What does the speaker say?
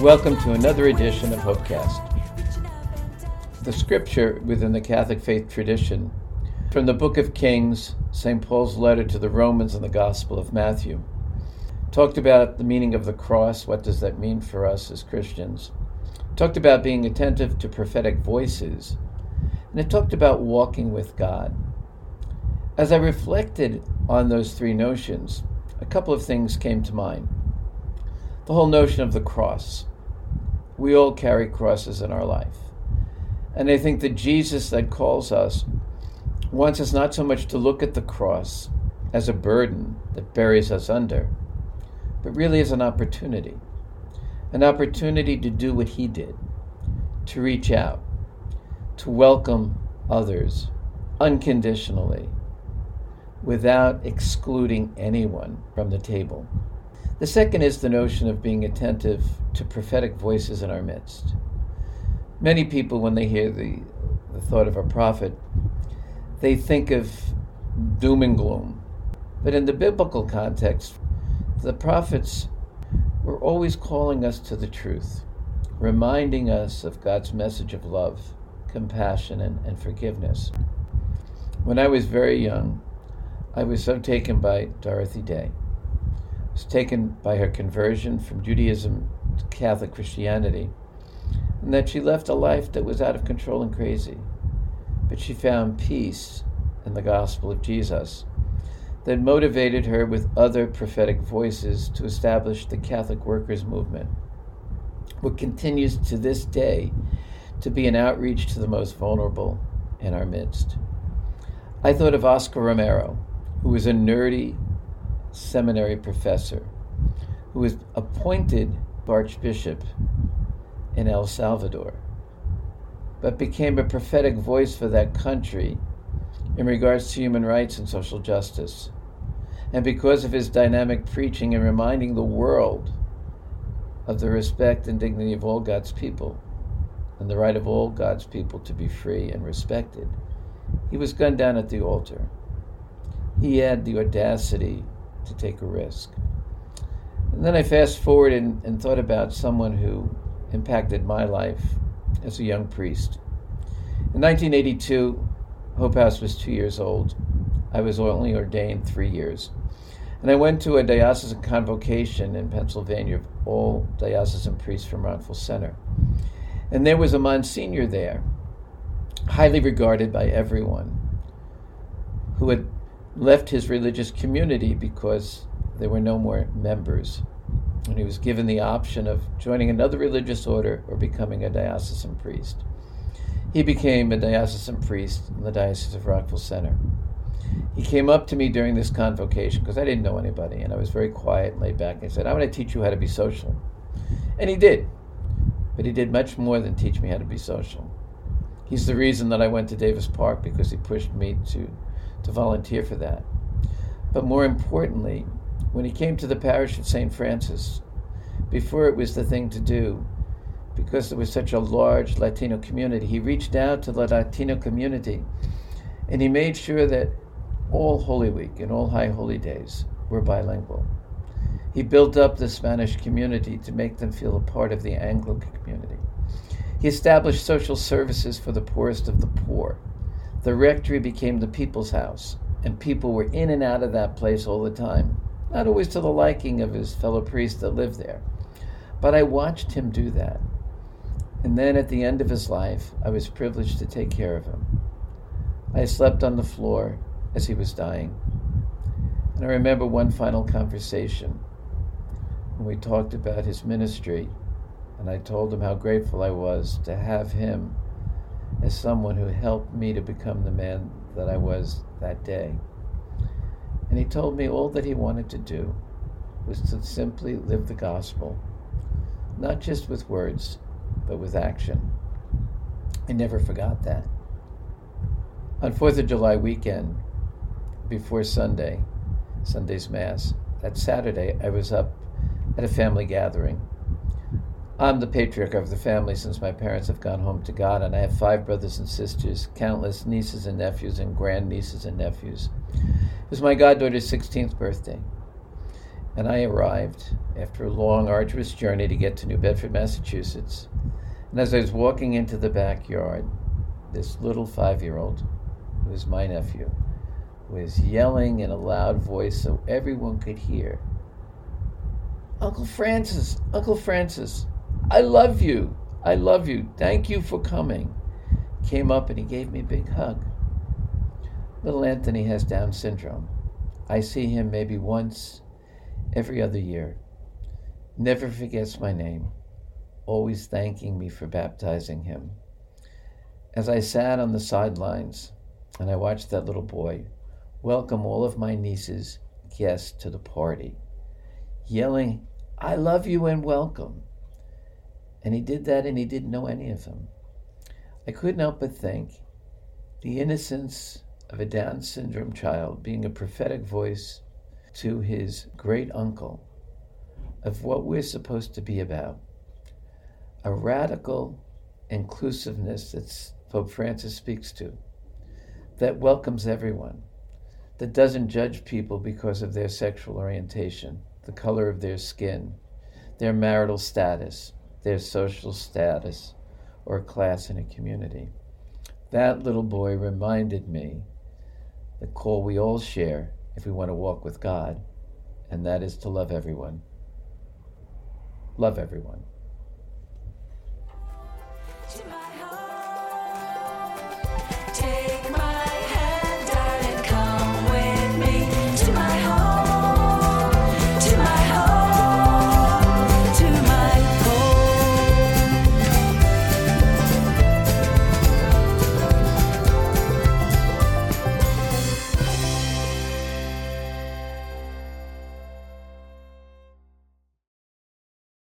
Welcome to another edition of Hopecast. The scripture within the Catholic faith tradition from the Book of Kings, St. Paul's letter to the Romans and the Gospel of Matthew, talked about the meaning of the cross, what does that mean for us as Christians, talked about being attentive to prophetic voices, and it talked about walking with God. As I reflected on those three notions, a couple of things came to mind. The whole notion of the cross. We all carry crosses in our life. And I think that Jesus that calls us wants us not so much to look at the cross as a burden that buries us under, but really as an opportunity to do what he did, to reach out, to welcome others unconditionally, without excluding anyone from the table. The second is the notion of being attentive to prophetic voices in our midst. Many people, when they hear the thought of a prophet, they think of doom and gloom. But in the biblical context, the prophets were always calling us to the truth, reminding us of God's message of love, compassion, and forgiveness. When I was very young, I was so taken by Dorothy Day. I was taken by her conversion from Judaism to Catholic Christianity, and that she left a life that was out of control and crazy. But she found peace in the gospel of Jesus that motivated her with other prophetic voices to establish the Catholic Workers Movement, what continues to this day to be an outreach to the most vulnerable in our midst. I thought of Oscar Romero, who was a nerdy seminary professor, who was appointed Archbishop in El Salvador, but became a prophetic voice for that country in regards to human rights and social justice. And because of his dynamic preaching and reminding the world of the respect and dignity of all God's people and the right of all God's people to be free and respected, he was gunned down at the altar. He had the audacity to take a risk. And then I fast forward and thought about someone who impacted my life as a young priest. In 1982, Hope House was 2 years old. I was only ordained 3 years. And I went to a diocesan convocation in Pennsylvania of all diocesan priests from Rockville Center. And there was a Monsignor there, highly regarded by everyone, who had left his religious community because there were no more members. And he was given the option of joining another religious order or becoming a diocesan priest. He became a diocesan priest in the Diocese of Rockville Center. He came up to me during this convocation because I didn't know anybody and I was very quiet and laid back. And he said, "I'm going to teach you how to be social." And he did. But he did much more than teach me how to be social. He's the reason that I went to Davis Park, because he pushed me to volunteer for that. But more importantly, when he came to the parish of St. Francis, before it was the thing to do, because there was such a large Latino community, he reached out to the Latino community and he made sure that all Holy Week and all High Holy Days were bilingual. He built up the Spanish community to make them feel a part of the Anglican community. He established social services for the poorest of the poor. The rectory became the people's house, and people were in and out of that place all the time, not always to the liking of his fellow priests that lived there. But I watched him do that. And then at the end of his life, I was privileged to take care of him. I slept on the floor as he was dying. And I remember one final conversation when we talked about his ministry, and I told him how grateful I was to have him as someone who helped me to become the man that I was that day. And he told me all that he wanted to do was to simply live the gospel, not just with words, but with action. I never forgot that. On 4th of July weekend, before Sunday's Mass, that Saturday, I was up at a family gathering. I'm the patriarch of the family since my parents have gone home to God, and I have 5 brothers and sisters, countless nieces and nephews, and grandnieces and nephews. It was my goddaughter's 16th birthday. and I arrived after a long, arduous journey to get to New Bedford, Massachusetts. And as I was walking into the backyard, this little 5-year-old, who was my nephew, was yelling in a loud voice so everyone could hear, "Uncle Francis, Uncle Francis, I love you. I love you. Thank you for coming." Came up and he gave me a big hug. Little Anthony has Down syndrome. I see him maybe once every other year. Never forgets my name, always thanking me for baptizing him. As I sat on the sidelines and I watched that little boy welcome all of my niece's guests to the party, yelling, "I love you and welcome." And he did that and he didn't know any of them. I couldn't help but think the innocence of a Down syndrome child being a prophetic voice to his great uncle of what we're supposed to be about, a radical inclusiveness that Pope Francis speaks to, that welcomes everyone, that doesn't judge people because of their sexual orientation, the color of their skin, their marital status, their social status, or class in a community. That little boy reminded me the call we all share if we want to walk with God, and that is to love everyone. Love everyone.